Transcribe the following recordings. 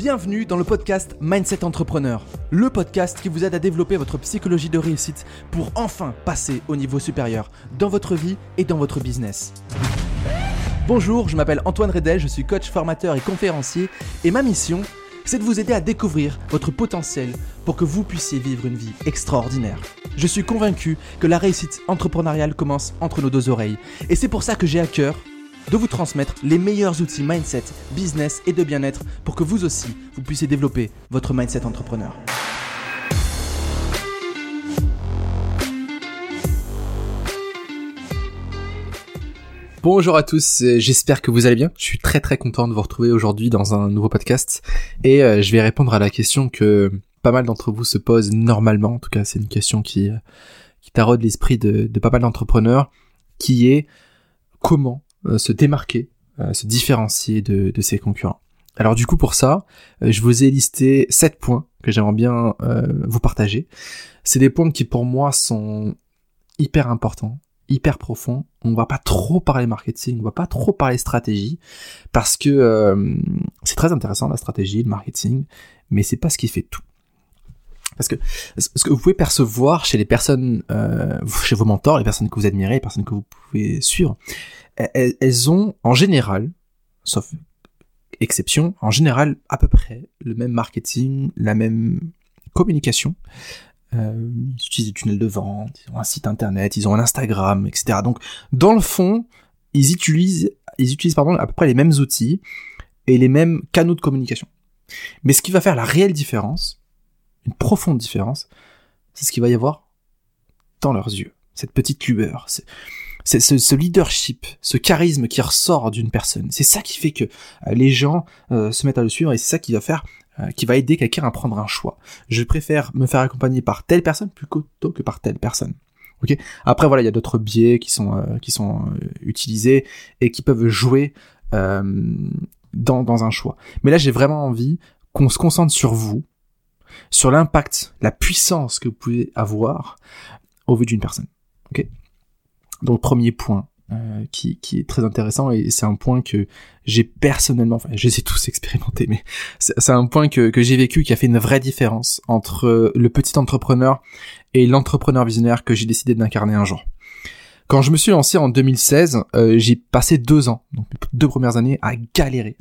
Bienvenue dans le podcast Mindset Entrepreneur, le podcast qui vous aide à développer votre psychologie de réussite pour enfin passer au niveau supérieur dans votre vie et dans votre business. Bonjour, je m'appelle Antoine Redel, je suis coach, formateur et conférencier et ma mission, c'est de vous aider à découvrir votre potentiel pour que vous puissiez vivre une vie extraordinaire. Je suis convaincu que la réussite entrepreneuriale commence entre nos deux oreilles et c'est pour ça que j'ai à cœur de vous transmettre les meilleurs outils mindset, business et de bien-être pour que vous aussi, vous puissiez développer votre mindset entrepreneur. Bonjour à tous, j'espère que vous allez bien. Je suis très content de vous retrouver aujourd'hui dans un nouveau podcast et je vais répondre à la question que pas mal d'entre vous se posent normalement. En tout cas, c'est une question qui taraude l'esprit de pas mal d'entrepreneurs qui est comment se démarquer, se différencier de ses concurrents. Alors du coup pour ça, je vous ai listé 7 points que j'aimerais bien vous partager. C'est des points qui pour moi sont hyper importants, hyper profonds. On va pas trop parler marketing, on va pas trop parler stratégie parce que c'est très intéressant la stratégie, le marketing, mais c'est pas ce qui fait tout. Parce que ce que vous pouvez percevoir chez les personnes, chez vos mentors, les personnes que vous admirez, les personnes que vous pouvez suivre, elles ont en général, sauf exception, en général à peu près le même marketing, la même communication. Ils utilisent des tunnels de vente, ils ont un site internet, ils ont un Instagram, etc. Donc dans le fond, ils utilisent à peu près les mêmes outils et les mêmes canaux de communication. Mais ce qui va faire la réelle différence, une profonde différence, c'est ce qu'il va y avoir dans leurs yeux. Cette petite lueur, ce leadership, ce charisme qui ressort d'une personne. C'est ça qui fait que les gens se mettent à le suivre et c'est ça qui va faire, qui va aider quelqu'un à prendre un choix. Je préfère me faire accompagner par telle personne plutôt que par telle personne. Ok. Après voilà, il y a d'autres biais qui sont utilisés et qui peuvent jouer dans un choix. Mais là, j'ai vraiment envie qu'on se concentre sur vous, sur l'impact, la puissance que vous pouvez avoir au vu d'une personne. Ok. Donc premier point qui est très intéressant et c'est un point que j'ai personnellement, enfin je les ai tous expérimentés, mais c'est un point que j'ai vécu qui a fait une vraie différence entre le petit entrepreneur et l'entrepreneur visionnaire que j'ai décidé d'incarner un jour. Quand je me suis lancé en 2016, j'ai passé 2 ans, donc mes 2 premières années, à galérer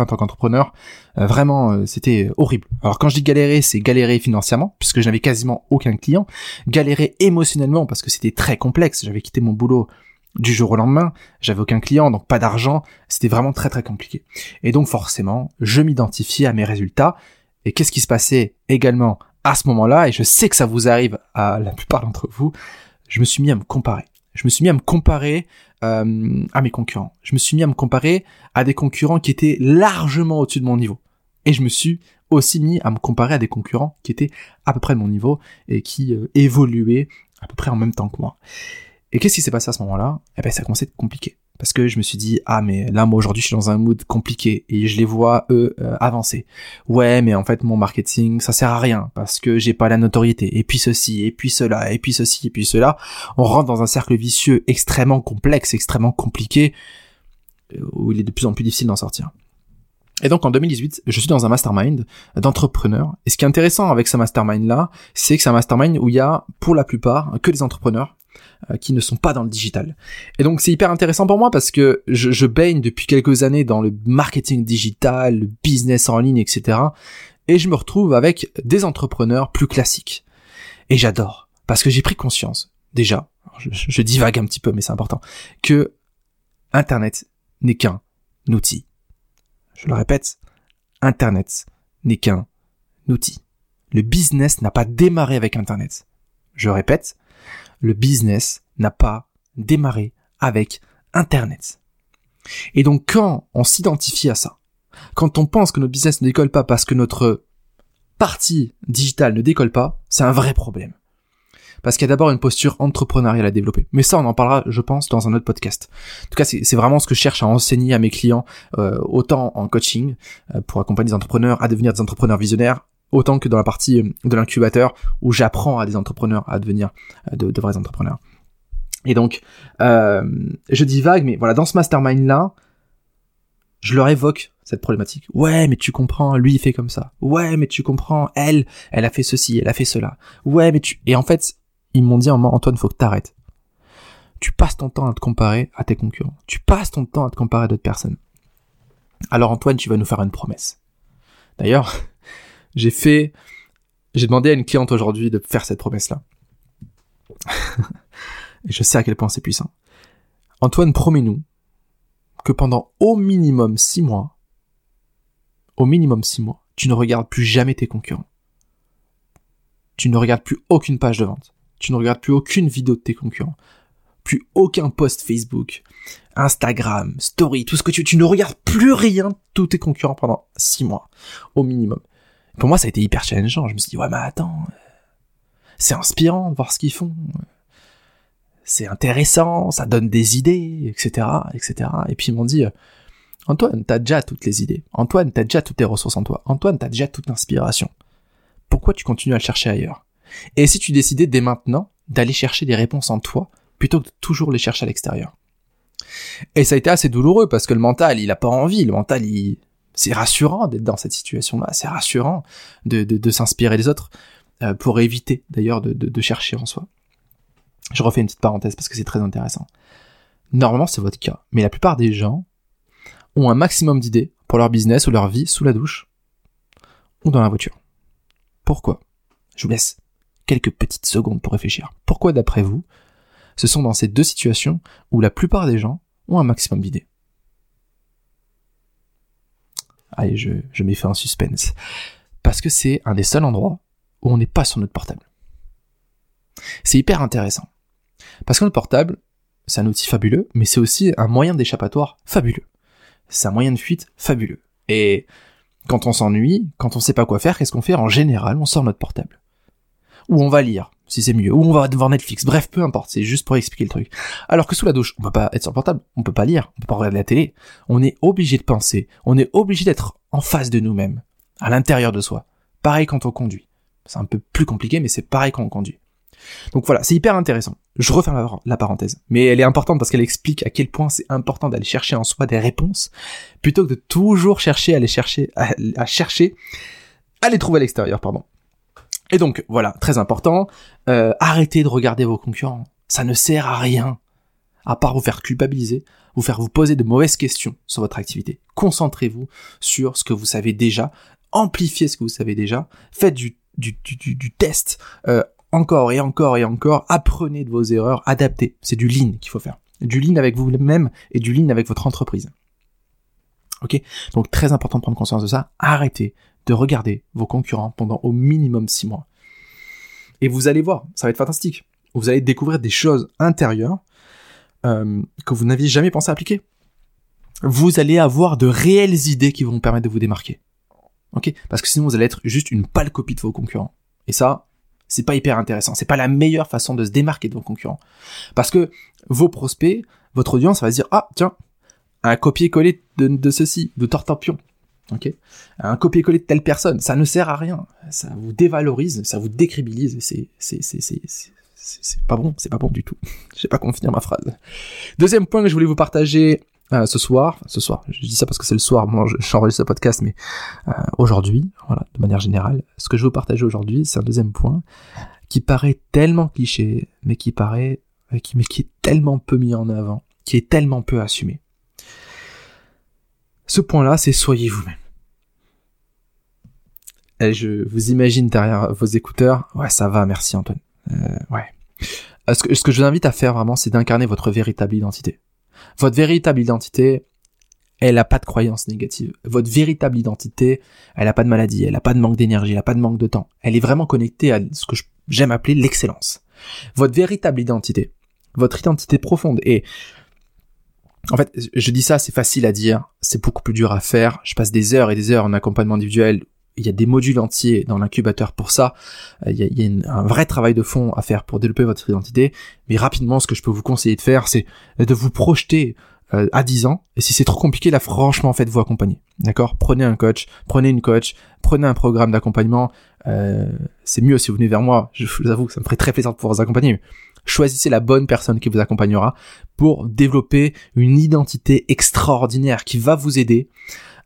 en tant qu'entrepreneur. Vraiment, c'était horrible. Alors quand je dis galérer, c'est galérer financièrement, puisque je n'avais quasiment aucun client. Galérer émotionnellement, parce que c'était très complexe. J'avais quitté mon boulot du jour au lendemain, j'avais aucun client, donc pas d'argent. C'était vraiment très compliqué. Et donc forcément, je m'identifiais à mes résultats. Et qu'est-ce qui se passait également à ce moment-là, et je sais que ça vous arrive à la plupart d'entre vous, je me suis mis à me comparer. Je me suis mis à me comparer à mes concurrents. Je me suis mis à me comparer à des concurrents qui étaient largement au-dessus de mon niveau. Et je me suis aussi mis à me comparer à des concurrents qui étaient à peu près de mon niveau et qui évoluaient à peu près en même temps que moi. Et qu'est-ce qui s'est passé à ce moment-là ? Eh ben, ça commençait à être compliqué. Parce que je me suis dit, ah mais là moi aujourd'hui je suis dans un mood compliqué et je les vois eux avancer. Ouais mais en fait mon marketing ça sert à rien parce que j'ai pas la notoriété et puis ceci et puis cela et puis ceci et puis cela. On rentre dans un cercle vicieux extrêmement complexe, extrêmement compliqué où il est de plus en plus difficile d'en sortir. Et donc en 2018 je suis dans un mastermind d'entrepreneurs et ce qui est intéressant avec ce mastermind là c'est que c'est un mastermind où il y a pour la plupart que des entrepreneurs qui ne sont pas dans le digital. Et donc c'est hyper intéressant pour moi parce que je baigne depuis quelques années dans le marketing digital, le business en ligne, etc. Et je me retrouve avec des entrepreneurs plus classiques. Et j'adore, parce que j'ai pris conscience, déjà, je divague un petit peu mais c'est important, que Internet n'est qu'un outil. Je le répète, Internet n'est qu'un outil. Le business n'a pas démarré avec Internet. Je répète, le business n'a pas démarré avec Internet. Et donc quand on s'identifie à ça, quand on pense que notre business ne décolle pas parce que notre partie digitale ne décolle pas, c'est un vrai problème. Parce qu'il y a d'abord une posture entrepreneuriale à développer. Mais ça, on en parlera, je pense, dans un autre podcast. En tout cas, c'est vraiment ce que je cherche à enseigner à mes clients, autant en coaching, pour accompagner des entrepreneurs à devenir des entrepreneurs visionnaires, autant que dans la partie de l'incubateur où j'apprends à des entrepreneurs à devenir de vrais entrepreneurs. Et donc, je dis vague, mais voilà, dans ce mastermind-là, je leur évoque cette problématique. Ouais, mais tu comprends, lui il fait comme ça. Ouais, mais tu comprends, elle a fait ceci, elle a fait cela. Ouais, mais tu... Et en fait, ils m'ont dit, Antoine, faut que t'arrêtes. Tu passes ton temps à te comparer à tes concurrents. Tu passes ton temps à te comparer à d'autres personnes. Alors Antoine, tu vas nous faire une promesse. D'ailleurs, j'ai demandé à une cliente aujourd'hui de faire cette promesse-là. Et je sais à quel point c'est puissant. Antoine, promets-nous que pendant au minimum 6 mois, tu ne regardes plus jamais tes concurrents. Tu ne regardes plus aucune page de vente. Tu ne regardes plus aucune vidéo de tes concurrents. Plus aucun post Facebook, Instagram, story, tout ce que tu ne regardes plus rien de tous tes concurrents pendant 6 mois, au minimum. Pour moi, ça a été hyper challengeant. Je me suis dit, ouais, mais attends, c'est inspirant de voir ce qu'ils font. C'est intéressant, ça donne des idées, etc., etc. Et puis ils m'ont dit, Antoine, t'as déjà toutes les idées. Antoine, t'as déjà toutes tes ressources en toi. Antoine, t'as déjà toute l'inspiration. Pourquoi tu continues à le chercher ailleurs? Et si tu décidais dès maintenant d'aller chercher des réponses en toi, plutôt que de toujours les chercher à l'extérieur. Et ça a été assez douloureux, parce que le mental, il a pas envie, c'est rassurant d'être dans cette situation-là, c'est rassurant de s'inspirer des autres, pour éviter d'ailleurs de chercher en soi. Je refais une petite parenthèse, parce que c'est très intéressant. Normalement, c'est votre cas, mais la plupart des gens ont un maximum d'idées pour leur business ou leur vie sous la douche, ou dans la voiture. Pourquoi? Je vous laisse quelques petites secondes pour réfléchir. Pourquoi, d'après vous, ce sont dans ces deux situations où la plupart des gens ont un maximum d'idées. Allez, je m'y fais un suspense. Parce que c'est un des seuls endroits où on n'est pas sur notre portable. C'est hyper intéressant. Parce que le portable, c'est un outil fabuleux, mais c'est aussi un moyen d'échappatoire fabuleux. C'est un moyen de fuite fabuleux. Et quand on s'ennuie, quand on sait pas quoi faire, qu'est-ce qu'on fait? En général, on sort notre portable. Ou on va lire, si c'est mieux, ou on va devant Netflix, bref, peu importe, c'est juste pour expliquer le truc. Alors que sous la douche, on peut pas être sur le portable, on peut pas lire, on peut pas regarder la télé, on est obligé de penser, on est obligé d'être en face de nous-mêmes, à l'intérieur de soi. Pareil quand on conduit. C'est un peu plus compliqué, mais c'est pareil quand on conduit. Donc voilà, c'est hyper intéressant. Je referme la parenthèse, mais elle est importante parce qu'elle explique à quel point c'est important d'aller chercher en soi des réponses, plutôt que de toujours chercher à les trouver à l'extérieur, pardon. Et donc, voilà, très important, arrêtez de regarder vos concurrents. Ça ne sert à rien, à part vous faire culpabiliser, vous faire vous poser de mauvaises questions sur votre activité. Concentrez-vous sur ce que vous savez déjà, amplifiez ce que vous savez déjà, faites du test, encore et encore et encore, apprenez de vos erreurs, adaptez. C'est du lean qu'il faut faire. Du lean avec vous-même et du lean avec votre entreprise. Ok? Donc, très important de prendre conscience de ça. Arrêtez de regarder vos concurrents pendant au minimum 6 mois. Et vous allez voir, ça va être fantastique. Vous allez découvrir des choses intérieures que vous n'aviez jamais pensé à appliquer. Vous allez avoir de réelles idées qui vont vous permettre de vous démarquer. Ok ? Parce que sinon, vous allez être juste une pâle copie de vos concurrents. Et ça, c'est pas hyper intéressant. C'est pas la meilleure façon de se démarquer de vos concurrents. Parce que vos prospects, votre audience va se dire « Ah, tiens, un copier-coller de ceci, de Tortampion. » Ok, un copier-coller de telle personne, ça ne sert à rien, ça vous dévalorise, ça vous décrédibilise, c'est pas bon du tout. Je sais pas comment finir ma phrase. Deuxième point que je voulais vous partager ce soir, je dis ça parce que c'est le soir, moi j'enregistre ce podcast, mais aujourd'hui, voilà, de manière générale, ce que je veux partager aujourd'hui, c'est un deuxième point qui paraît tellement cliché, mais qui est tellement peu mis en avant, qui est tellement peu assumé. Ce point-là, c'est soyez vous-même. Et je vous imagine derrière vos écouteurs. Ouais, ça va, merci Antoine. Ouais. Ce que je vous invite à faire vraiment, c'est d'incarner votre véritable identité. Votre véritable identité, elle n'a pas de croyances négatives. Votre véritable identité, elle n'a pas de maladie, elle n'a pas de manque d'énergie, elle n'a pas de manque de temps. Elle est vraiment connectée à ce que j'aime appeler l'excellence. Votre véritable identité, votre identité profonde est... En fait, je dis ça, c'est facile à dire, c'est beaucoup plus dur à faire. Je passe des heures et des heures en accompagnement individuel. Il y a des modules entiers dans l'incubateur pour ça. Il y a un vrai travail de fond à faire pour développer votre identité. Mais rapidement, ce que je peux vous conseiller de faire, c'est de vous projeter à 10 ans. Et si c'est trop compliqué, là, franchement, faites-vous accompagner. D'accord ? Prenez un coach, prenez une coach, prenez un programme d'accompagnement. C'est mieux si vous venez vers moi. Je vous avoue que ça me ferait très plaisir de pouvoir vous accompagner. Choisissez la bonne personne qui vous accompagnera pour développer une identité extraordinaire qui va vous aider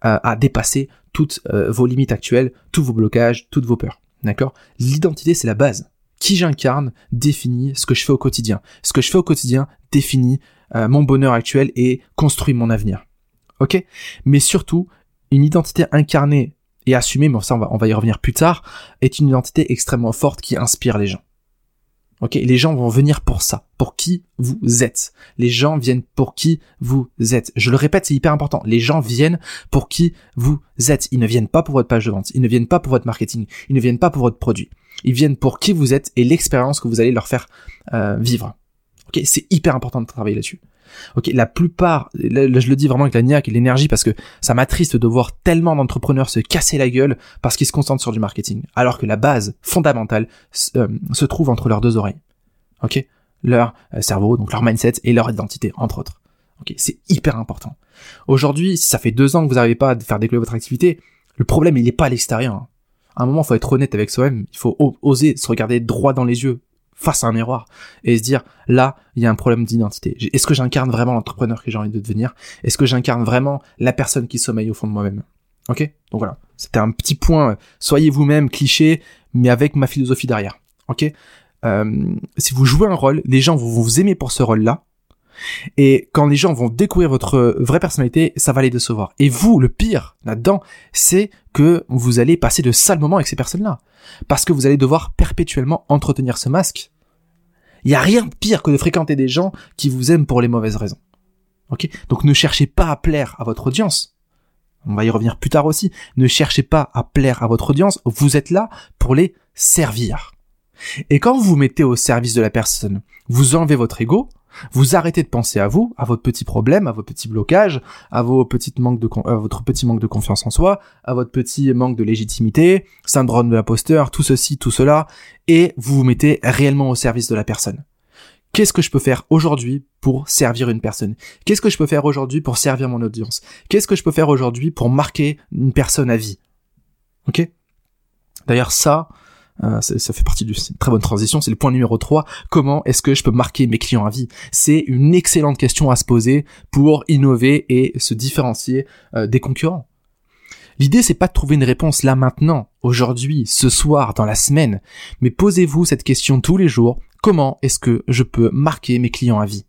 à dépasser toutes vos limites actuelles, tous vos blocages, toutes vos peurs. D'accord ? L'identité, c'est la base. Qui j'incarne définit ce que je fais au quotidien. Ce que je fais au quotidien définit mon bonheur actuel et construit mon avenir. Ok ? Mais surtout, une identité incarnée et assumée, mais ça on va y revenir plus tard, est une identité extrêmement forte qui inspire les gens. Ok, les gens vont venir pour ça, pour qui vous êtes. Les gens viennent pour qui vous êtes. Je le répète, c'est hyper important. Les gens viennent pour qui vous êtes. Ils ne viennent pas pour votre page de vente. Ils ne viennent pas pour votre marketing. Ils ne viennent pas pour votre produit. Ils viennent pour qui vous êtes et l'expérience que vous allez leur faire vivre. Ok, c'est hyper important de travailler là-dessus. Ok, la plupart, là, je le dis vraiment avec la niaque et l'énergie parce que ça m'attriste de voir tellement d'entrepreneurs se casser la gueule parce qu'ils se concentrent sur du marketing, alors que la base fondamentale se trouve entre leurs deux oreilles. Ok, leur cerveau, donc leur mindset et leur identité, entre autres. Ok, c'est hyper important. Aujourd'hui, si ça fait 2 ans que vous n'arrivez pas à faire décoller votre activité, le problème il n'est pas à l'extérieur. Hein. À un moment, il faut être honnête avec soi-même, il faut oser se regarder droit dans les yeux, face à un miroir et se dire là il y a un problème d'identité. Est-ce que j'incarne vraiment l'entrepreneur que j'ai envie de devenir? Est-ce que j'incarne vraiment la personne qui sommeille au fond de moi-même? Ok, donc voilà, c'était un petit point. Soyez vous-même, cliché, mais avec ma philosophie derrière. Ok, si vous jouez un rôle, les gens vont vous aimer pour ce rôle-là. Et quand les gens vont découvrir votre vraie personnalité, ça va les décevoir. Et vous, le pire là-dedans, c'est que vous allez passer de sales moments avec ces personnes-là. Parce que vous allez devoir perpétuellement entretenir ce masque. Il n'y a rien de pire que de fréquenter des gens qui vous aiment pour les mauvaises raisons. Ok ? Donc ne cherchez pas à plaire à votre audience. On va y revenir plus tard aussi. Ne cherchez pas à plaire à votre audience. Vous êtes là pour les servir. Et quand vous vous mettez au service de la personne, vous enlevez votre ego. Vous arrêtez de penser à vous, à votre petit problème, à vos petits blocages, à votre petit manque de confiance en soi, à votre petit manque de légitimité, syndrome de l'imposteur, tout ceci, tout cela, et vous vous mettez réellement au service de la personne. Qu'est-ce que je peux faire aujourd'hui pour servir une personne? Qu'est-ce que je peux faire aujourd'hui pour servir mon audience? Qu'est-ce que je peux faire aujourd'hui pour marquer une personne à vie? Ok? D'ailleurs, ça fait partie c'est une très bonne transition, c'est le point numéro 3. Comment est-ce que je peux marquer mes clients à vie? C'est une excellente question à se poser pour innover et se différencier des concurrents. L'idée, c'est pas de trouver une réponse là maintenant, aujourd'hui, ce soir, dans la semaine, mais posez-vous cette question tous les jours. Comment est-ce que je peux marquer mes clients à vie?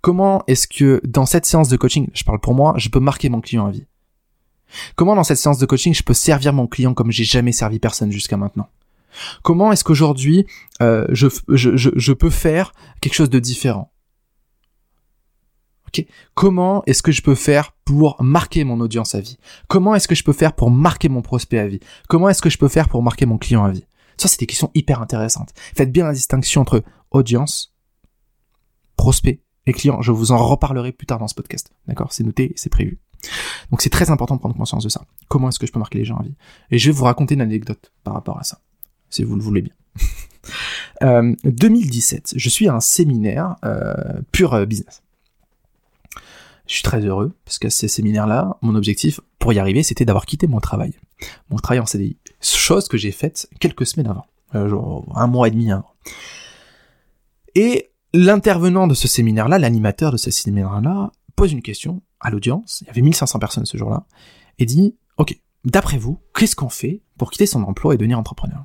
Comment est-ce que dans cette séance de coaching, je parle pour moi, je peux marquer mon client à vie? Comment dans cette séance de coaching, je peux servir mon client comme j'ai jamais servi personne jusqu'à maintenant? Comment est-ce qu'aujourd'hui, je peux faire quelque chose de différent? Ok. Comment est-ce que je peux faire pour marquer mon audience à vie? Comment est-ce que je peux faire pour marquer mon prospect à vie? Comment est-ce que je peux faire pour marquer mon client à vie? Ça, c'est des questions hyper intéressantes. Faites bien la distinction entre audience, prospect et client. Je vous en reparlerai plus tard dans ce podcast. D'accord? C'est noté, c'est prévu. Donc c'est très important de prendre conscience de ça. Comment est-ce que je peux marquer les gens à vie? Et je vais vous raconter une anecdote par rapport à ça, si vous le voulez bien. 2017, je suis à un séminaire pur business. Je suis très heureux parce qu'à ces séminaires-là, mon objectif pour y arriver, c'était d'avoir quitté mon travail en CDI, chose que j'ai faite quelques semaines avant, genre 1 mois et demi avant. Et l'intervenant de ce séminaire-là, l'animateur de ce séminaire-là, pose une question à l'audience, il y avait 1500 personnes ce jour-là, et dit « Ok, d'après vous, qu'est-ce qu'on fait pour quitter son emploi et devenir entrepreneur ?»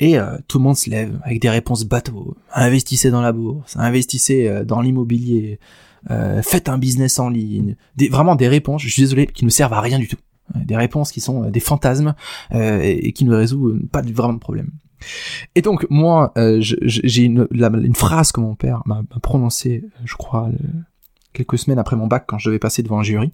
Et tout le monde se lève avec des réponses bateaux. Investissez dans la bourse, investissez dans l'immobilier, faites un business en ligne. Vraiment des réponses, je suis désolé, qui ne servent à rien du tout. Des réponses qui sont des fantasmes et qui ne résolvent pas vraiment de problème. Et donc, moi, j'ai une phrase que mon père m'a prononcée, je crois... quelques semaines après mon bac, quand je devais passer devant un jury,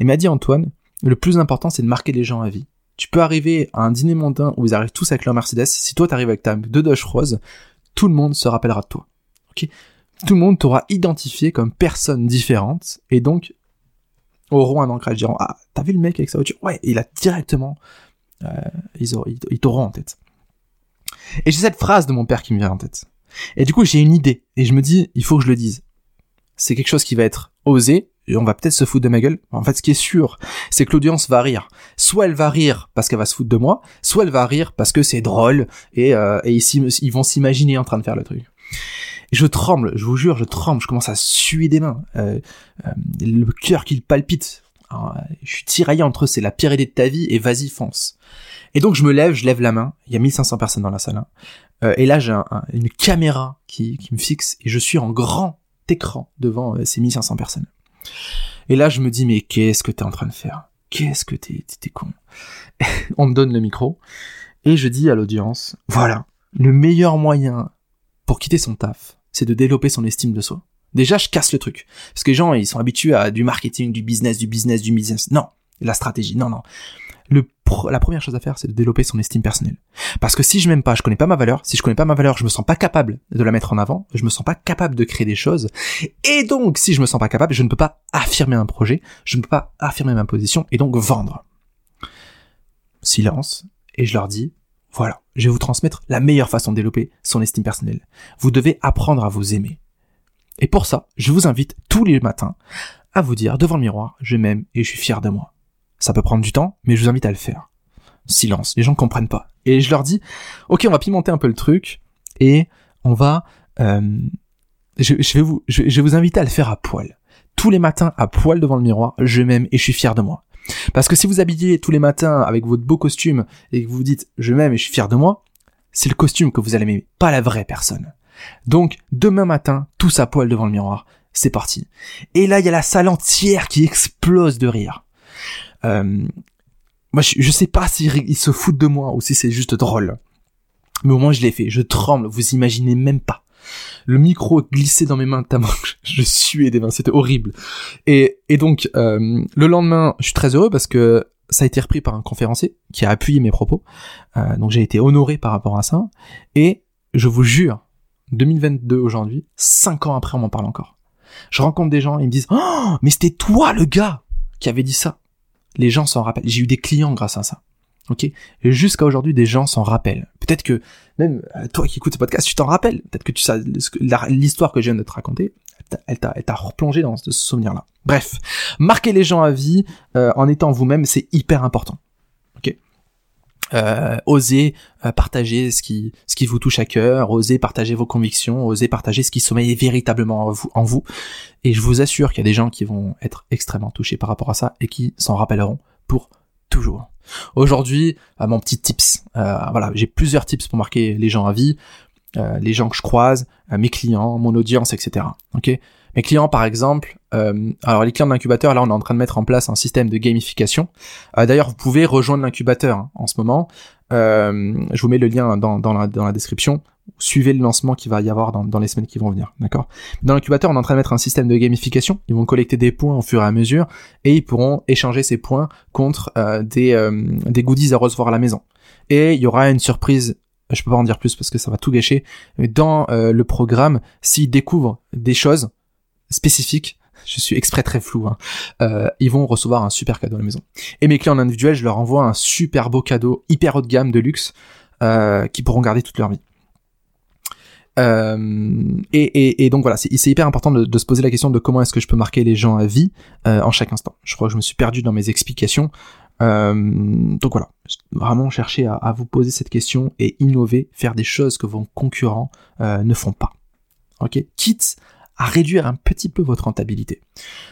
il m'a dit « Antoine, le plus important, c'est de marquer les gens à vie. Tu peux arriver à un dîner mondain où ils arrivent tous avec leur Mercedes, si toi t'arrives avec ta 2 Dodge Rose, tout le monde se rappellera de toi. Okay ? Tout le monde t'aura identifié comme personne différente, et donc auront un ancrage, diront « Ah, t'as vu le mec avec sa voiture ?» Ouais, il a directement... ils t'auront en tête. Et j'ai cette phrase de mon père qui me vient en tête. Et du coup, j'ai une idée, et je me dis « Il faut que je le dise. » C'est quelque chose qui va être osé, et on va peut-être se foutre de ma gueule. En fait, ce qui est sûr, c'est que l'audience va rire. Soit elle va rire parce qu'elle va se foutre de moi, soit elle va rire parce que c'est drôle, et ils vont s'imaginer en train de faire le truc. Et je tremble, je vous jure, je tremble, je commence à suer des mains. Le cœur qui palpite. Je suis tiraillé entre c'est la pire idée de ta vie et vas-y fonce. Et donc je lève la main, il y a 1500 personnes dans la salle, et là j'ai une caméra qui me fixe et je suis en grand écran devant ces 1500 personnes. Et là je me dis mais qu'est-ce que t'es en train de faire ? Qu'est-ce que t'es con ? On me donne le micro et je dis à l'audience, voilà, le meilleur moyen pour quitter son taf, c'est de développer son estime de soi. Déjà, je casse le truc. Parce que les gens, ils sont habitués à du marketing, du business. Non, la stratégie, non. La première chose à faire, c'est de développer son estime personnelle. Parce que si je m'aime pas, je connais pas ma valeur. Si je connais pas ma valeur, je me sens pas capable de la mettre en avant. Je me sens pas capable de créer des choses. Et donc, si je me sens pas capable, je ne peux pas affirmer un projet. Je ne peux pas affirmer ma position et donc vendre. Silence. Et je leur dis, voilà, je vais vous transmettre la meilleure façon de développer son estime personnelle. Vous devez apprendre à vous aimer. Et pour ça, je vous invite tous les matins à vous dire devant le miroir, je m'aime et je suis fier de moi. Ça peut prendre du temps, mais je vous invite à le faire. Silence, les gens comprennent pas. Et je leur dis, ok, on va pimenter un peu le truc et on va, je vais vous inviter à le faire à poil. Tous les matins à poil devant le miroir, je m'aime et je suis fier de moi. Parce que si vous habillez tous les matins avec votre beau costume et que vous vous dites, je m'aime et je suis fier de moi, c'est le costume que vous allez aimer, pas la vraie personne. Donc, demain matin, tous à poil devant le miroir, c'est parti. Et là, il y a la salle entière qui explose de rire. Moi, je sais pas s'ils se foutent de moi ou si c'est juste drôle. Mais au moins, je l'ai fait. Je tremble, vous imaginez même pas. Le micro glissait dans mes mains, je suais des mains, c'était horrible. Et donc, le lendemain, je suis très heureux parce que ça a été repris par un conférencier qui a appuyé mes propos. Donc, j'ai été honoré par rapport à ça. Et je vous jure, 2022 aujourd'hui, 5 ans après on m'en parle encore. Je rencontre des gens, ils me disent « Oh, mais c'était toi le gars qui avait dit ça !» Les gens s'en rappellent. J'ai eu des clients grâce à ça. Ok, et jusqu'à aujourd'hui, des gens s'en rappellent. Peut-être que, même toi qui écoutes ce podcast, tu t'en rappelles. Peut-être que tu sais, l'histoire que je viens de te raconter, elle t'a replongé dans ce souvenir-là. Bref, marquer les gens à vie en étant vous-même, c'est hyper important. Osez partager ce qui vous touche à cœur, osez partager vos convictions, osez partager ce qui sommeille véritablement en vous. Et je vous assure qu'il y a des gens qui vont être extrêmement touchés par rapport à ça et qui s'en rappelleront pour toujours. Aujourd'hui, mon petit tips. Voilà, j'ai plusieurs tips pour marquer les gens à vie, les gens que je croise, mes clients, mon audience, etc. Ok. Mes clients, par exemple, alors les clients de l'incubateur, là, on est en train de mettre en place un système de gamification. D'ailleurs, vous pouvez rejoindre l'incubateur hein, en ce moment. Je vous mets le lien dans la description. Suivez le lancement qu'il va y avoir dans les semaines qui vont venir, d'accord ? Dans l'incubateur, on est en train de mettre un système de gamification. Ils vont collecter des points au fur et à mesure et ils pourront échanger ces points contre des goodies à recevoir à la maison. Et il y aura une surprise. Je peux pas en dire plus parce que ça va tout gâcher. Mais dans le programme, s'ils découvrent des choses spécifiques, je suis exprès très flou, ils vont recevoir un super cadeau à la maison. Et mes clients individuels, je leur envoie un super beau cadeau, hyper haut de gamme, de luxe, qu'ils pourront garder toute leur vie. Et donc voilà, c'est hyper important de se poser la question de comment est-ce que je peux marquer les gens à vie en chaque instant. Je crois que je me suis perdu dans mes explications. Donc voilà, vraiment chercher à vous poser cette question et innover, faire des choses que vos concurrents ne font pas. Ok, quitte à réduire un petit peu votre rentabilité.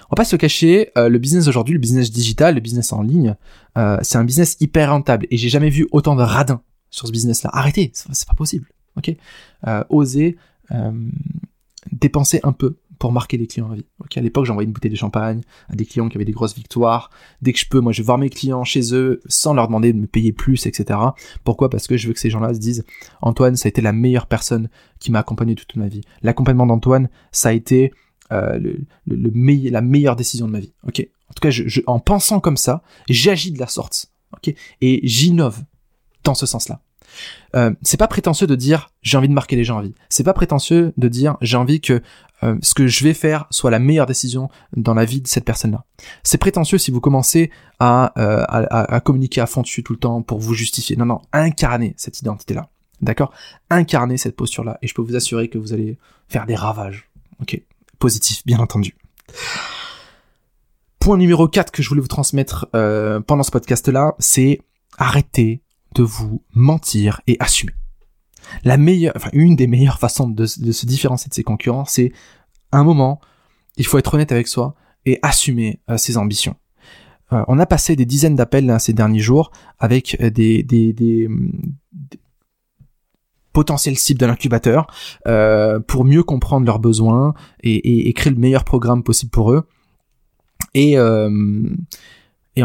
On va pas se cacher, le business aujourd'hui, le business digital, le business en ligne, c'est un business hyper rentable et j'ai jamais vu autant de radins sur ce business-là. Arrêtez, c'est pas possible. Ok, osez dépenser un peu pour marquer les clients à vie. Ok, à l'époque, j'envoyais une bouteille de champagne à des clients qui avaient des grosses victoires. Dès que je peux, moi, je vais voir mes clients chez eux sans leur demander de me payer plus, etc. Pourquoi ? Parce que je veux que ces gens-là se disent « Antoine, ça a été la meilleure personne qui m'a accompagné toute ma vie. L'accompagnement d'Antoine, ça a été la meilleure décision de ma vie. » Ok. En tout cas, en pensant comme ça, j'agis de la sorte. Ok. Et j'innove dans ce sens-là. C'est pas prétentieux de dire j'ai envie de marquer les gens à vie. C'est pas prétentieux de dire j'ai envie que ce que je vais faire soit la meilleure décision dans la vie de cette personne-là. C'est prétentieux si vous commencez à communiquer à fond dessus tout le temps pour vous justifier. Non, incarnez cette identité-là, d'accord ? Incarnez cette posture-là et je peux vous assurer que vous allez faire des ravages. Ok, positif, bien entendu. Point numéro 4 que je voulais vous transmettre pendant ce podcast-là, c'est arrêtez de vous mentir et assumer. Une des meilleures façons de se différencier de ses concurrents, c'est à un moment, il faut être honnête avec soi et assumer ses ambitions. On a passé des dizaines d'appels là, ces derniers jours avec des potentiels cibles de l'incubateur pour mieux comprendre leurs besoins et créer le meilleur programme possible pour eux. Et en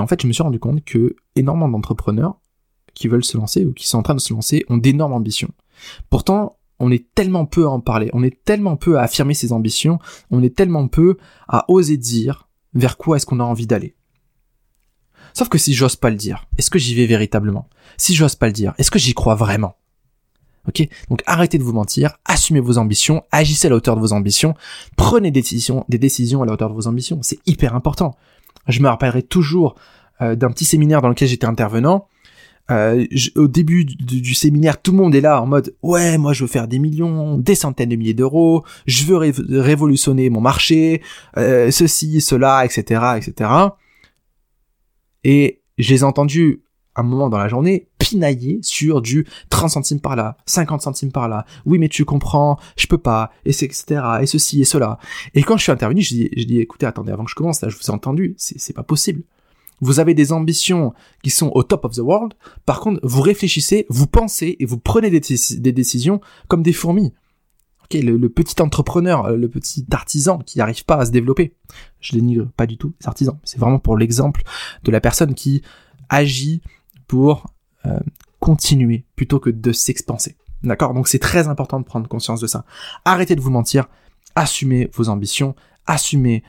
fait, je me suis rendu compte que énormément d'entrepreneurs qui veulent se lancer ou qui sont en train de se lancer ont d'énormes ambitions. Pourtant, on est tellement peu à en parler, on est tellement peu à affirmer ses ambitions, on est tellement peu à oser dire vers quoi est-ce qu'on a envie d'aller. Sauf que si j'ose pas le dire, est-ce que j'y vais véritablement? Si j'ose pas le dire, est-ce que j'y crois vraiment? Ok? Donc arrêtez de vous mentir, assumez vos ambitions, agissez à la hauteur de vos ambitions, prenez des décisions à la hauteur de vos ambitions, c'est hyper important. Je me rappellerai toujours d'un petit séminaire dans lequel j'étais intervenant. Au début du séminaire, tout le monde est là en mode « Ouais, moi je veux faire des millions, des centaines de milliers d'euros, je veux révolutionner mon marché, ceci, cela, etc., etc. » Et je les ai entendus à un moment dans la journée pinailler sur du 30 centimes par là, 50 centimes par là. « Oui, mais tu comprends, je peux pas, et etc., et ceci, et cela. » Et quand je suis intervenu, je dis « Écoutez, attendez, avant que je commence, là je vous ai entendu, c'est pas possible. » Vous avez des ambitions qui sont au top of the world. Par contre, vous réfléchissez, vous pensez et vous prenez des décisions comme des fourmis. Ok, le petit entrepreneur, le petit artisan qui n'arrive pas à se développer. Je dénigre pas du tout les artisans. C'est vraiment pour l'exemple de la personne qui agit pour continuer plutôt que de s'expanser. D'accord? Donc c'est très important de prendre conscience de ça. Arrêtez de vous mentir. Assumez vos ambitions. Assumez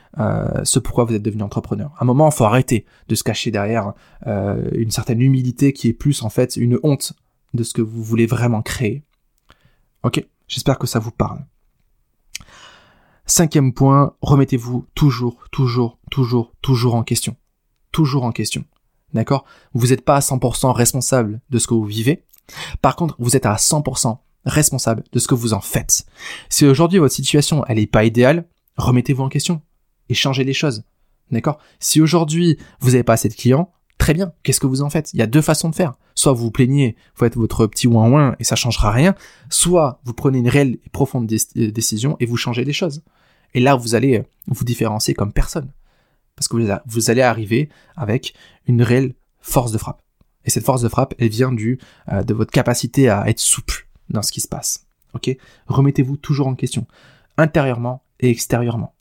ce pourquoi vous êtes devenu entrepreneur. À un moment, il faut arrêter de se cacher derrière une certaine humilité qui est plus en fait une honte de ce que vous voulez vraiment créer. Ok, j'espère que ça vous parle. 5e point, remettez-vous toujours en question. Toujours en question, d'accord ? Vous n'êtes pas à 100% responsable de ce que vous vivez. Par contre, vous êtes à 100% responsable de ce que vous en faites. Si aujourd'hui, votre situation, elle n'est pas idéale, remettez-vous en question et changez les choses, d'accord ? Si aujourd'hui, vous n'avez pas assez de clients, très bien, qu'est-ce que vous en faites ? Il y a deux façons de faire. Soit vous vous plaignez, vous faites votre petit ouin-ouin et ça ne changera rien, soit vous prenez une réelle et profonde décision et vous changez les choses. Et là, vous allez vous différencier comme personne parce que vous allez arriver avec une réelle force de frappe. Et cette force de frappe, elle vient de votre capacité à être souple dans ce qui se passe, ok ? Remettez-vous toujours en question, intérieurement et extérieurement.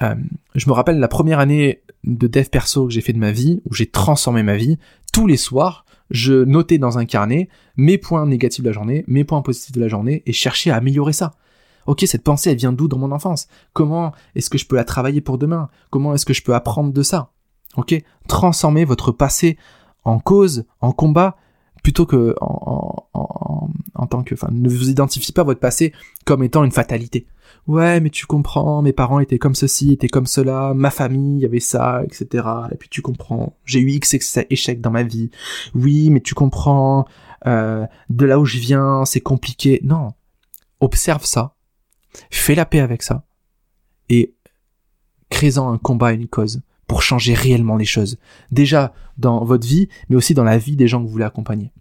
Je me rappelle la première année de dev perso que j'ai fait de ma vie, où j'ai transformé ma vie. Tous les soirs, je notais dans un carnet mes points négatifs de la journée, mes points positifs de la journée, et cherchais à améliorer ça. Ok, cette pensée, elle vient d'où dans mon enfance ? Comment est-ce que je peux la travailler pour demain ? Comment est-ce que je peux apprendre de ça ? Ok, transformez votre passé en cause, en combat, plutôt que en tant que... Enfin, ne vous identifiez pas votre passé comme étant une fatalité. Ouais, mais tu comprends, mes parents étaient comme ceci, étaient comme cela, ma famille avait ça, etc. Et puis tu comprends, j'ai eu X échecs dans ma vie. Oui, mais tu comprends, de là où je viens, c'est compliqué. Non, observe ça, fais la paix avec ça, et crée-en un combat et une cause pour changer réellement les choses. Déjà dans votre vie, mais aussi dans la vie des gens que vous voulez accompagner.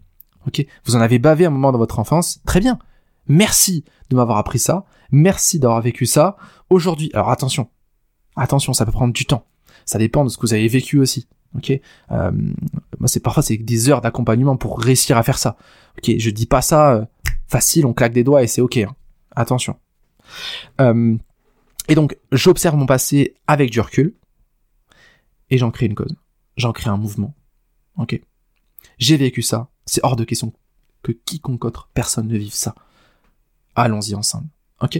Ok, vous en avez bavé un moment dans votre enfance, très bien. Merci de m'avoir appris ça. Merci d'avoir vécu ça. Aujourd'hui, alors attention, ça peut prendre du temps. Ça dépend de ce que vous avez vécu aussi. Ok, moi parfois c'est des heures d'accompagnement pour réussir à faire ça. Ok, je dis pas ça facile, on claque des doigts et c'est ok. Hein. Attention. Et donc, j'observe mon passé avec du recul et j'en crée une cause. J'en crée un mouvement. Ok, j'ai vécu ça. C'est hors de question que quiconque autre personne ne vive ça. Allons-y ensemble, ok ?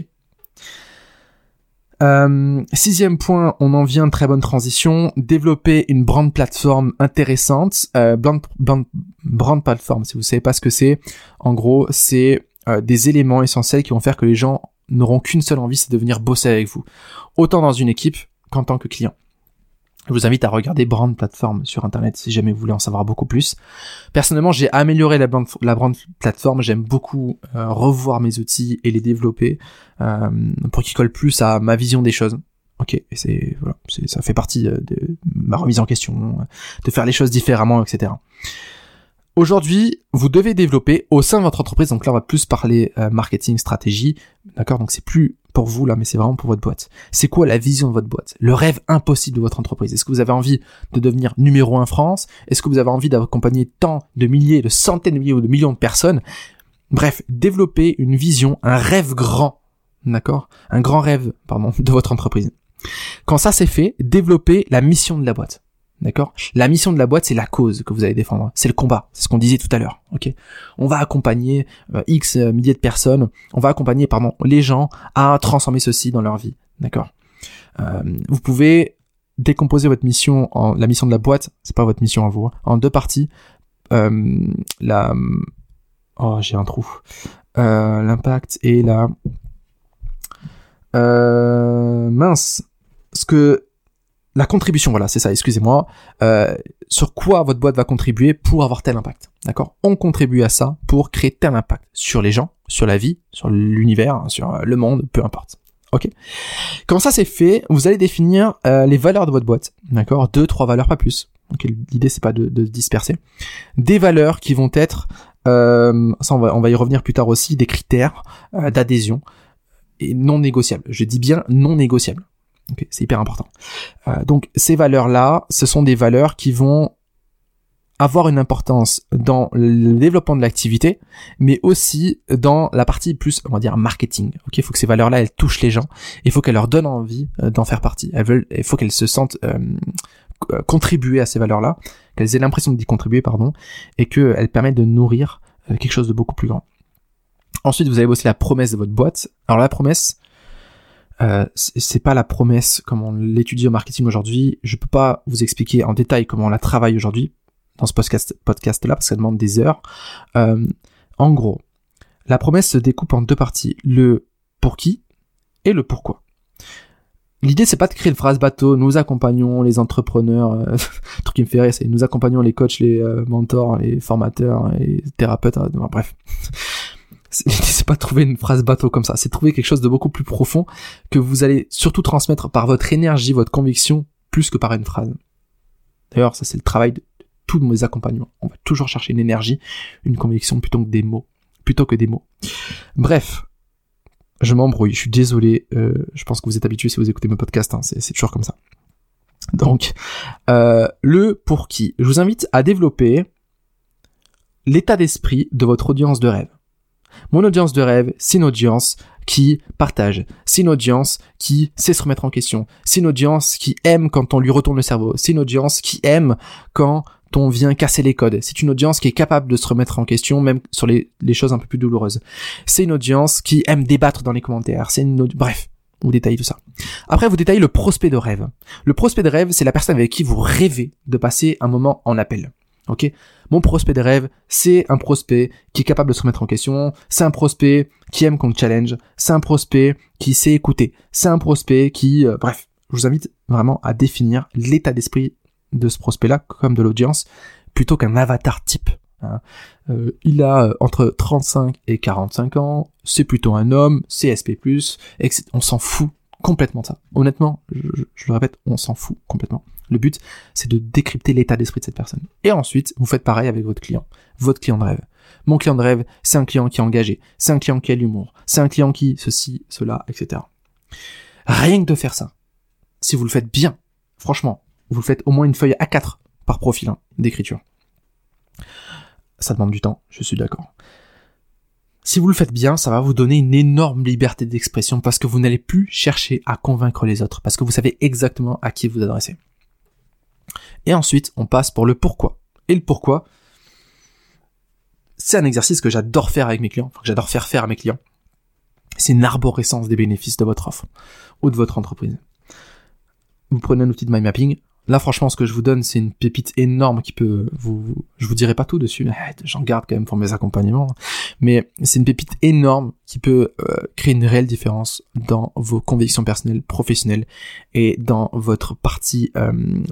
6e point, on en vient, très bonne transition, développer une brand plateforme intéressante. Brand plateforme, si vous ne savez pas ce que c'est, en gros, c'est des éléments essentiels qui vont faire que les gens n'auront qu'une seule envie, c'est de venir bosser avec vous, autant dans une équipe qu'en tant que client. Je vous invite à regarder Brand Platform sur Internet si jamais vous voulez en savoir beaucoup plus. Personnellement, j'ai amélioré la brand Platform. J'aime beaucoup revoir mes outils et les développer pour qu'ils collent plus à ma vision des choses. Ok, et ça fait partie de ma remise en question, de faire les choses différemment, etc. Aujourd'hui, vous devez développer au sein de votre entreprise, donc là on va plus parler marketing, stratégie, d'accord, donc c'est plus pour vous là, mais c'est vraiment pour votre boîte. C'est quoi la vision de votre boîte? Le rêve impossible de votre entreprise? Est-ce que vous avez envie de devenir numéro 1 France? Est-ce que vous avez envie d'accompagner tant de milliers, de centaines de milliers ou de millions de personnes? Bref, développer une vision, un rêve grand, d'accord? Un grand rêve, pardon, de votre entreprise. Quand ça c'est fait, développer la mission de la boîte. D'accord? La mission de la boîte, c'est la cause que vous allez défendre. C'est le combat. C'est ce qu'on disait tout à l'heure. Ok? On va accompagner X milliers de personnes. On va accompagner, les gens à transformer ceci dans leur vie. D'accord? Vous pouvez décomposer votre mission la mission de la boîte. C'est pas votre mission à vous. Hein, en deux parties. L'impact et la, la contribution, voilà, c'est ça, excusez-moi. Sur quoi votre boîte va contribuer pour avoir tel impact, d'accord? On contribue à ça pour créer tel impact sur les gens, sur la vie, sur l'univers, sur le monde, peu importe. Ok. Quand ça c'est fait, vous allez définir les valeurs de votre boîte, d'accord? 2, 3 valeurs, pas plus. Donc l'idée c'est pas de disperser. Des valeurs qui vont être, ça on va y revenir plus tard aussi, des critères d'adhésion et non négociables. Je dis bien non négociables. Okay, c'est hyper important. Donc ces valeurs-là, ce sont des valeurs qui vont avoir une importance dans le développement de l'activité, mais aussi dans la partie plus, on va dire, marketing. Ok, il faut que ces valeurs-là, elles touchent les gens, il faut qu'elles leur donnent envie d'en faire partie. Il faut qu'elles se sentent contribuer à ces valeurs-là, qu'elles aient l'impression d'y contribuer, et qu'elles permettent de nourrir quelque chose de beaucoup plus grand. Ensuite, vous allez bosser la promesse de votre boîte. Alors la promesse, c'est pas la promesse comme on l'étudie au marketing aujourd'hui. Je peux pas vous expliquer en détail comment on la travaille aujourd'hui dans ce podcast-là parce que ça demande des heures. En gros, la promesse se découpe en 2 parties, le pour qui et le pourquoi. L'idée, c'est pas de créer une phrase bateau, nous accompagnons les entrepreneurs, le truc qui me fait rire, c'est nous accompagnons les coachs, les mentors, les formateurs, les thérapeutes, bref. C'est pas trouver une phrase bateau comme ça, c'est trouver quelque chose de beaucoup plus profond que vous allez surtout transmettre par votre énergie, votre conviction, plus que par une phrase. D'ailleurs, ça c'est le travail de tous mes accompagnements. On va toujours chercher une énergie, une conviction plutôt que des mots. Bref, je m'embrouille, je suis désolé, je pense que vous êtes habitués si vous écoutez mes podcasts, hein, c'est toujours comme ça. Donc, le pour qui. Je vous invite à développer l'état d'esprit de votre audience de rêve. Mon audience de rêve, c'est une audience qui partage, c'est une audience qui sait se remettre en question, c'est une audience qui aime quand on lui retourne le cerveau, c'est une audience qui aime quand on vient casser les codes, c'est une audience qui est capable de se remettre en question, même sur les choses un peu plus douloureuses. C'est une audience qui aime débattre dans les commentaires, bref, vous détaillez tout ça. Après, vous détaillez le prospect de rêve. Le prospect de rêve, c'est la personne avec qui vous rêvez de passer un moment en appel. Ok, mon prospect de rêve, c'est un prospect qui est capable de se remettre en question, c'est un prospect qui aime qu'on le challenge, c'est un prospect qui sait écouter, c'est un prospect qui... bref, je vous invite vraiment à définir l'état d'esprit de ce prospect-là comme de l'audience, plutôt qu'un avatar type. Hein. Il a entre 35 et 45 ans, c'est plutôt un homme, CSP+, etc. On s'en fout complètement de ça. Honnêtement, je le répète, on s'en fout complètement. Le but, c'est de décrypter l'état d'esprit de cette personne. Et ensuite, vous faites pareil avec votre client de rêve. Mon client de rêve, c'est un client qui est engagé, c'est un client qui a l'humour, c'est un client qui ceci, cela, etc. Rien que de faire ça, si vous le faites bien, franchement, vous le faites au moins une feuille A4 par profil d'écriture. Ça demande du temps, je suis d'accord. Si vous le faites bien, ça va vous donner une énorme liberté d'expression parce que vous n'allez plus chercher à convaincre les autres, parce que vous savez exactement à qui vous adressez. Et ensuite, on passe pour le pourquoi. Et le pourquoi, c'est un exercice que j'adore faire avec mes clients, que j'adore faire à mes clients. C'est une arborescence des bénéfices de votre offre ou de votre entreprise. Vous prenez un outil de mind mapping. Là, franchement, ce que je vous donne, c'est une pépite énorme qui peut vous, je vous dirai pas tout dessus, j'en garde quand même pour mes accompagnements, mais c'est une pépite énorme qui peut créer une réelle différence dans vos convictions personnelles, professionnelles et dans votre partie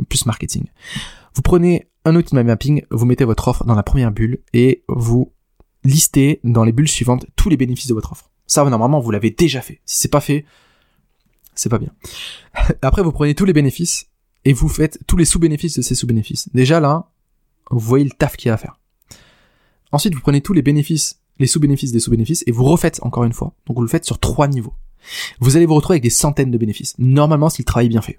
plus marketing. Vous prenez un outil de mapping, vous mettez votre offre dans la première bulle et vous listez dans les bulles suivantes tous les bénéfices de votre offre. Ça, normalement, vous l'avez déjà fait. Si c'est pas fait, c'est pas bien. Après, vous prenez tous les bénéfices et vous faites tous les sous-bénéfices de ces sous-bénéfices. Déjà là, vous voyez le taf qu'il y a à faire. Ensuite, vous prenez tous les bénéfices, les sous-bénéfices des sous-bénéfices et vous refaites encore une fois. Donc, vous le faites sur 3 niveaux. Vous allez vous retrouver avec des centaines de bénéfices. Normalement, si le travail est bien fait.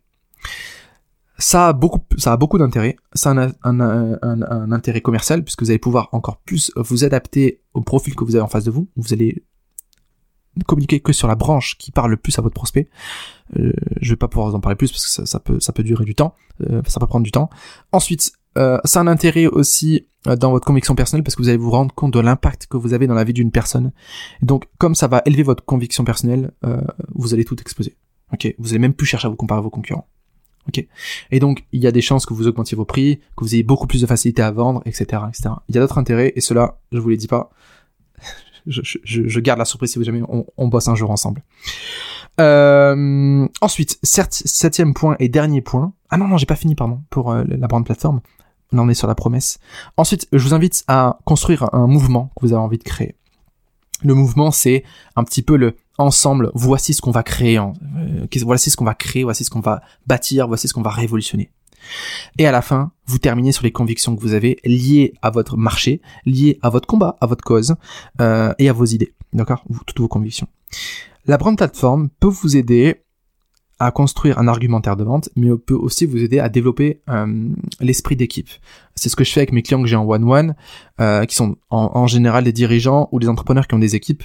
Ça a beaucoup d'intérêt. Ça a un intérêt commercial puisque vous allez pouvoir encore plus vous adapter au profil que vous avez en face de vous. Vous allez communiquer que sur la branche qui parle le plus à votre prospect. Je vais pas pouvoir vous en parler plus parce que ça peut durer du temps. Ça peut prendre du temps. Ensuite, ça a un intérêt aussi dans votre conviction personnelle parce que vous allez vous rendre compte de l'impact que vous avez dans la vie d'une personne. Donc, comme ça va élever votre conviction personnelle, vous allez tout exploser. Ok, vous allez même plus chercher à vous comparer à vos concurrents. Ok. Et donc, il y a des chances que vous augmentiez vos prix, que vous ayez beaucoup plus de facilité à vendre, etc., etc. Il y a d'autres intérêts, et cela, je vous les dis pas. Je garde la surprise si jamais on bosse un jour ensemble. Ensuite, septième point et dernier point. Ah non, j'ai pas fini, pardon, pour la brand plateforme. Là, on est sur la promesse. Ensuite, je vous invite à construire un mouvement que vous avez envie de créer. Le mouvement, c'est un petit peu le ensemble, voici ce qu'on va créer, voici ce qu'on va créer, voici ce qu'on va bâtir, voici ce qu'on va révolutionner. Et à la fin, vous terminez sur les convictions que vous avez liées à votre marché, liées à votre combat, à votre cause et à vos idées, d'accord ? Toutes vos convictions. La brand plateforme peut vous aider à construire un argumentaire de vente, mais peut aussi vous aider à développer l'esprit d'équipe. C'est ce que je fais avec mes clients que j'ai en one-one, qui sont en général des dirigeants ou des entrepreneurs qui ont des équipes.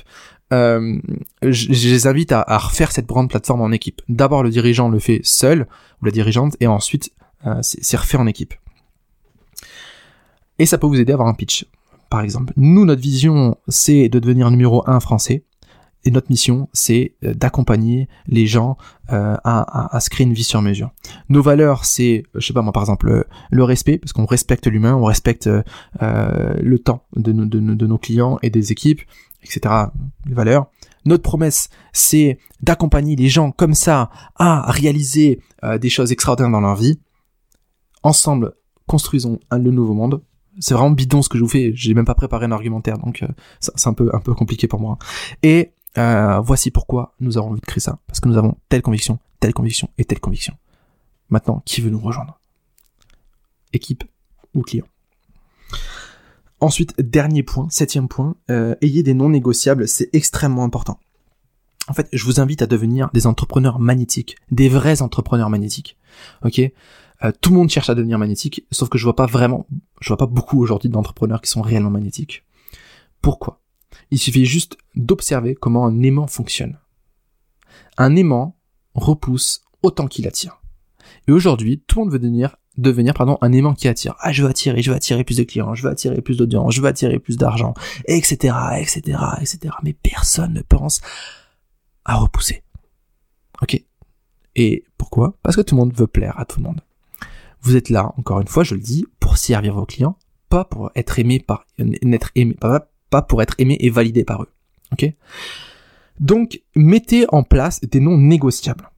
Je les invite à refaire cette brand plateforme en équipe. D'abord, le dirigeant le fait seul, ou la dirigeante, et ensuite, c'est refait en équipe. Et ça peut vous aider à avoir un pitch, par exemple. Nous, notre vision, c'est de devenir numéro 1 français. Et notre mission, c'est d'accompagner les gens à se créer une vie sur mesure. Nos valeurs, c'est, je sais pas moi, par exemple, le respect, parce qu'on respecte l'humain, on respecte le temps de nos clients et des équipes, etc. Les valeurs. Notre promesse, c'est d'accompagner les gens comme ça à réaliser des choses extraordinaires dans leur vie. Ensemble, construisons le nouveau monde. C'est vraiment bidon ce que je vous fais. J'ai même pas préparé un argumentaire, donc c'est un peu compliqué pour moi. Et voici pourquoi nous avons envie de créer ça. Parce que nous avons telle conviction et telle conviction. Maintenant, qui veut nous rejoindre ? Équipe ou client ? Ensuite, dernier point, 7e point, ayez des non négociables, c'est extrêmement important. En fait, je vous invite à devenir des entrepreneurs magnétiques, des vrais entrepreneurs magnétiques. Ok ? Tout le monde cherche à devenir magnétique, sauf que je vois pas beaucoup aujourd'hui d'entrepreneurs qui sont réellement magnétiques. Pourquoi ? Il suffit juste d'observer comment un aimant fonctionne. Un aimant repousse autant qu'il attire. Et aujourd'hui, tout le monde veut devenir un aimant qui attire. Ah, je veux attirer plus de clients, je veux attirer plus d'audience, je veux attirer plus d'argent, etc., etc., etc. Mais personne ne pense à repousser. Ok ? Et pourquoi ? Parce que tout le monde veut plaire à tout le monde. Vous êtes là, encore une fois, je le dis, pour servir vos clients, pas pour être aimé et validé par eux. Ok ? Donc, mettez en place des non négociables.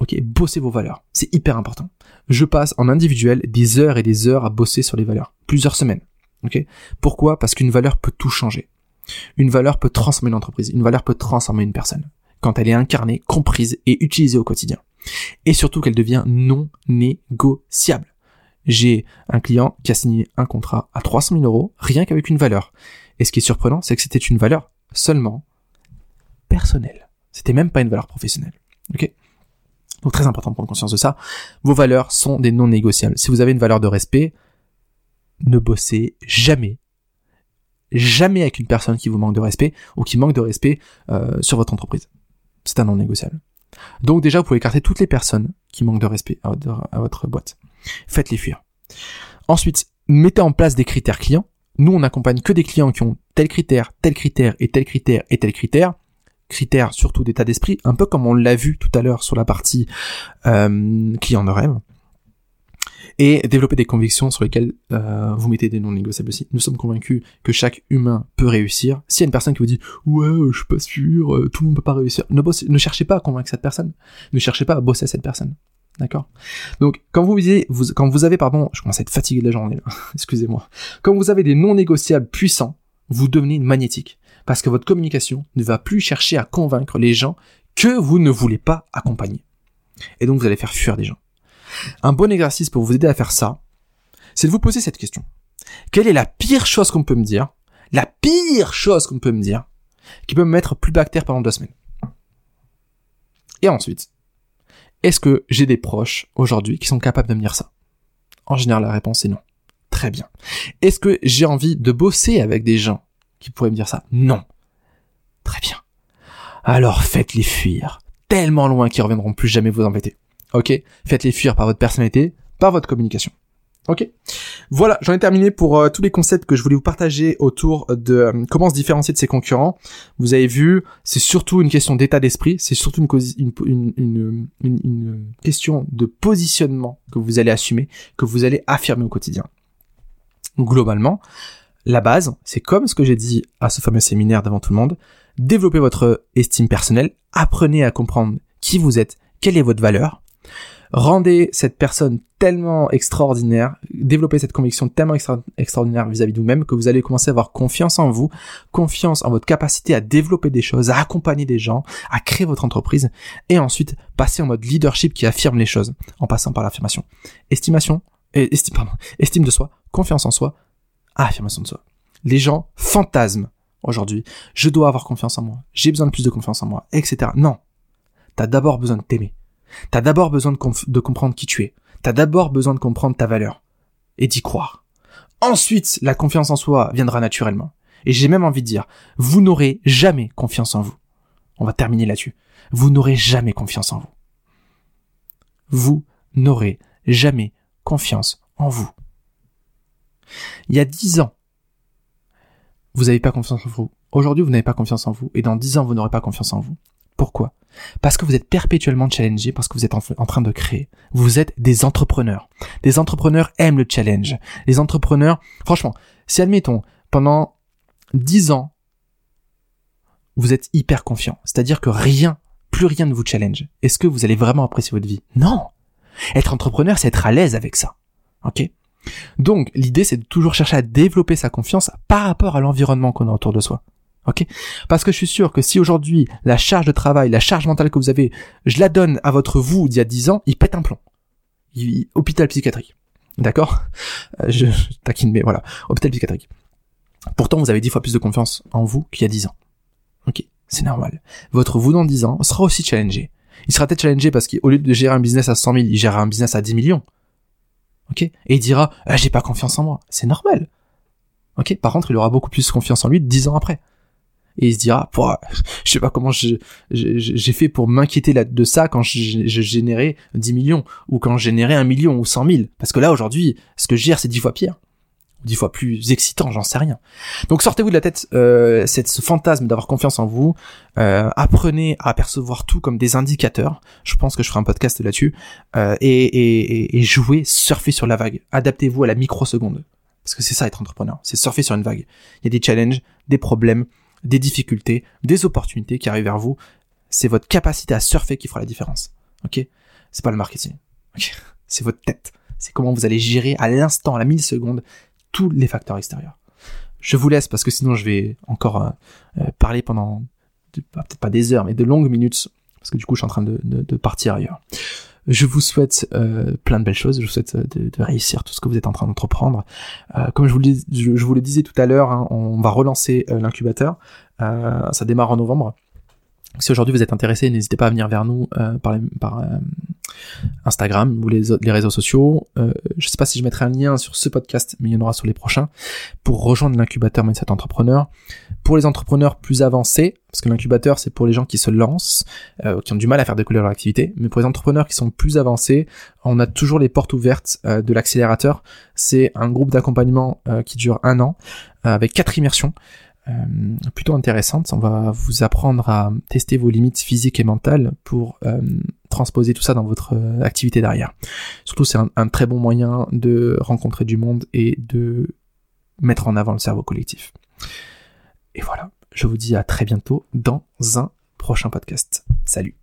Ok ? Bossez vos valeurs. C'est hyper important. Je passe en individuel des heures et des heures à bosser sur les valeurs. Plusieurs semaines. Ok ? Pourquoi ? Parce qu'une valeur peut tout changer. Une valeur peut transformer une entreprise. Une valeur peut transformer une personne. Quand elle est incarnée, comprise et utilisée au quotidien. Et surtout qu'elle devient non négociable. J'ai un client qui a signé un contrat à 300 000 € rien qu'avec une valeur. Et ce qui est surprenant, c'est que c'était une valeur seulement personnelle. C'était même pas une valeur professionnelle. Ok ? Donc très important de prendre conscience de ça. Vos valeurs sont des non négociables. Si vous avez une valeur de respect, ne bossez jamais avec une personne qui vous manque de respect ou qui manque de respect sur votre entreprise. C'est un non négociable. Donc déjà, vous pouvez écarter toutes les personnes qui manquent de respect à votre boîte. Faites-les fuir. Ensuite, mettez en place des critères clients. Nous, on n'accompagne que des clients qui ont tel critère, tel critère et tel critère et tel critère. Critères surtout d'état d'esprit, un peu comme on l'a vu tout à l'heure sur la partie client de rêve. Et développer des convictions sur lesquelles vous mettez des non négociables aussi. Nous sommes convaincus que chaque humain peut réussir. S'il y a une personne qui vous dit « Ouais, je suis pas sûr, tout le monde peut pas réussir », ne cherchez pas à convaincre cette personne. Ne cherchez pas à bosser à cette personne. D'accord ? Donc, quand vous avez, je commence à être fatigué de la journée, là. Excusez-moi. Quand vous avez des non négociables puissants, vous devenez magnétique. Parce que votre communication ne va plus chercher à convaincre les gens que vous ne voulez pas accompagner. Et donc, vous allez faire fuir des gens. Un bon exercice pour vous aider à faire ça, c'est de vous poser cette question. Quelle est la pire chose qu'on peut me dire la pire chose qu'on peut me dire, qui peut me mettre plus bactère pendant 2 semaines. Et ensuite, est-ce que j'ai des proches aujourd'hui qui sont capables de me dire ça? En général, la réponse est non. Très bien. Est-ce que j'ai envie de bosser avec des gens qui pourraient me dire ça? Non. Très bien. Alors faites-les fuir tellement loin qu'ils reviendront plus jamais vous embêter. Ok? Faites-les fuir par votre personnalité, par votre communication. Ok? Voilà, j'en ai terminé pour tous les concepts que je voulais vous partager autour de comment se différencier de ses concurrents. Vous avez vu, c'est surtout une question d'état d'esprit, c'est surtout une question de positionnement que vous allez assumer, que vous allez affirmer au quotidien. Globalement, la base, c'est comme ce que j'ai dit à ce fameux séminaire devant tout le monde, développez votre estime personnelle, apprenez à comprendre qui vous êtes, quelle est votre valeur, rendez cette personne tellement extraordinaire, développez cette conviction tellement extraordinaire vis-à-vis de vous-même que vous allez commencer à avoir confiance en vous, confiance en votre capacité à développer des choses, à accompagner des gens, à créer votre entreprise et ensuite passer en mode leadership qui affirme les choses en passant par l'affirmation. Estime de soi, confiance en soi, affirmation de soi. Les gens fantasment aujourd'hui. Je dois avoir confiance en moi, j'ai besoin de plus de confiance en moi, etc. Non, t'as d'abord besoin de t'aimer. T'as d'abord besoin de comprendre qui tu es. T'as d'abord besoin de comprendre ta valeur et d'y croire. Ensuite, la confiance en soi viendra naturellement. Et j'ai même envie de dire, vous n'aurez jamais confiance en vous. On va terminer là-dessus. Vous n'aurez jamais confiance en vous. Vous n'aurez jamais confiance en vous. Il y a 10 ans, vous n'avez pas confiance en vous. Aujourd'hui, vous n'avez pas confiance en vous. Et dans 10 ans, vous n'aurez pas confiance en vous. Pourquoi? Parce que vous êtes perpétuellement challengé, parce que vous êtes en train de créer. Vous êtes des entrepreneurs. Des entrepreneurs aiment le challenge. Les entrepreneurs, franchement, si admettons, pendant 10 ans, vous êtes hyper confiant. C'est-à-dire que plus rien ne vous challenge. Est-ce que vous allez vraiment apprécier votre vie? Non! Être entrepreneur, c'est être à l'aise avec ça. Ok? Donc, l'idée, c'est de toujours chercher à développer sa confiance par rapport à l'environnement qu'on a autour de soi. Ok? Parce que je suis sûr que si aujourd'hui, la charge de travail, la charge mentale que vous avez, je la donne à votre vous d'il y a 10 ans, il pète un plomb. Hôpital psychiatrique. D'accord? Je taquine, mais voilà. Hôpital psychiatrique. Pourtant, vous avez 10 fois plus de confiance en vous qu'il y a 10 ans. Ok? C'est normal. Votre vous dans 10 ans sera aussi challengé. Il sera peut-être challengé parce qu'au lieu de gérer un business à 100 000, il gérera un business à 10 millions. Ok? Et il dira, j'ai pas confiance en moi. C'est normal. Ok? Par contre, il aura beaucoup plus confiance en lui 10 ans après. Et il se dira, je sais pas comment j'ai fait pour m'inquiéter de ça quand je générais 10 millions, ou quand je générais 1 million ou 100 000. Parce que là, aujourd'hui, ce que je gère, c'est 10 fois pire. 10 fois plus excitant, j'en sais rien. Donc, sortez-vous de la tête ce fantasme d'avoir confiance en vous. Apprenez à percevoir tout comme des indicateurs. Je pense que je ferai un podcast là-dessus. Et jouez, surfez sur la vague. Adaptez-vous à la microseconde. Parce que c'est ça, être entrepreneur. C'est surfer sur une vague. Il y a des challenges, des problèmes, des difficultés, des opportunités qui arrivent vers vous. C'est votre capacité à surfer qui fera la différence. Ok? C'est pas le marketing. Ok? C'est votre tête. C'est comment vous allez gérer à l'instant, à la milliseconde, tous les facteurs extérieurs. Je vous laisse parce que sinon je vais encore parler pendant, peut-être pas des heures, mais de longues minutes, parce que du coup je suis en train de partir ailleurs. Je vous souhaite plein de belles choses. Je vous souhaite de réussir tout ce que vous êtes en train d'entreprendre. Comme je vous le disais tout à l'heure, hein, on va relancer l'incubateur. Ça démarre en novembre. Si aujourd'hui vous êtes intéressé, n'hésitez pas à venir vers nous par Instagram ou les réseaux sociaux. Je ne sais pas si je mettrai un lien sur ce podcast, mais il y en aura sur les prochains, pour rejoindre l'incubateur Mindset Entrepreneur. Pour les entrepreneurs plus avancés, parce que l'incubateur c'est pour les gens qui se lancent, qui ont du mal à faire décoller leur activité, mais pour les entrepreneurs qui sont plus avancés, on a toujours les portes ouvertes de l'accélérateur. C'est un groupe d'accompagnement qui dure 1 an, avec 4 immersions. Plutôt intéressante. On va vous apprendre à tester vos limites physiques et mentales pour transposer tout ça dans votre activité derrière. Surtout, c'est un très bon moyen de rencontrer du monde et de mettre en avant le cerveau collectif. Et voilà, je vous dis à très bientôt dans un prochain podcast. Salut!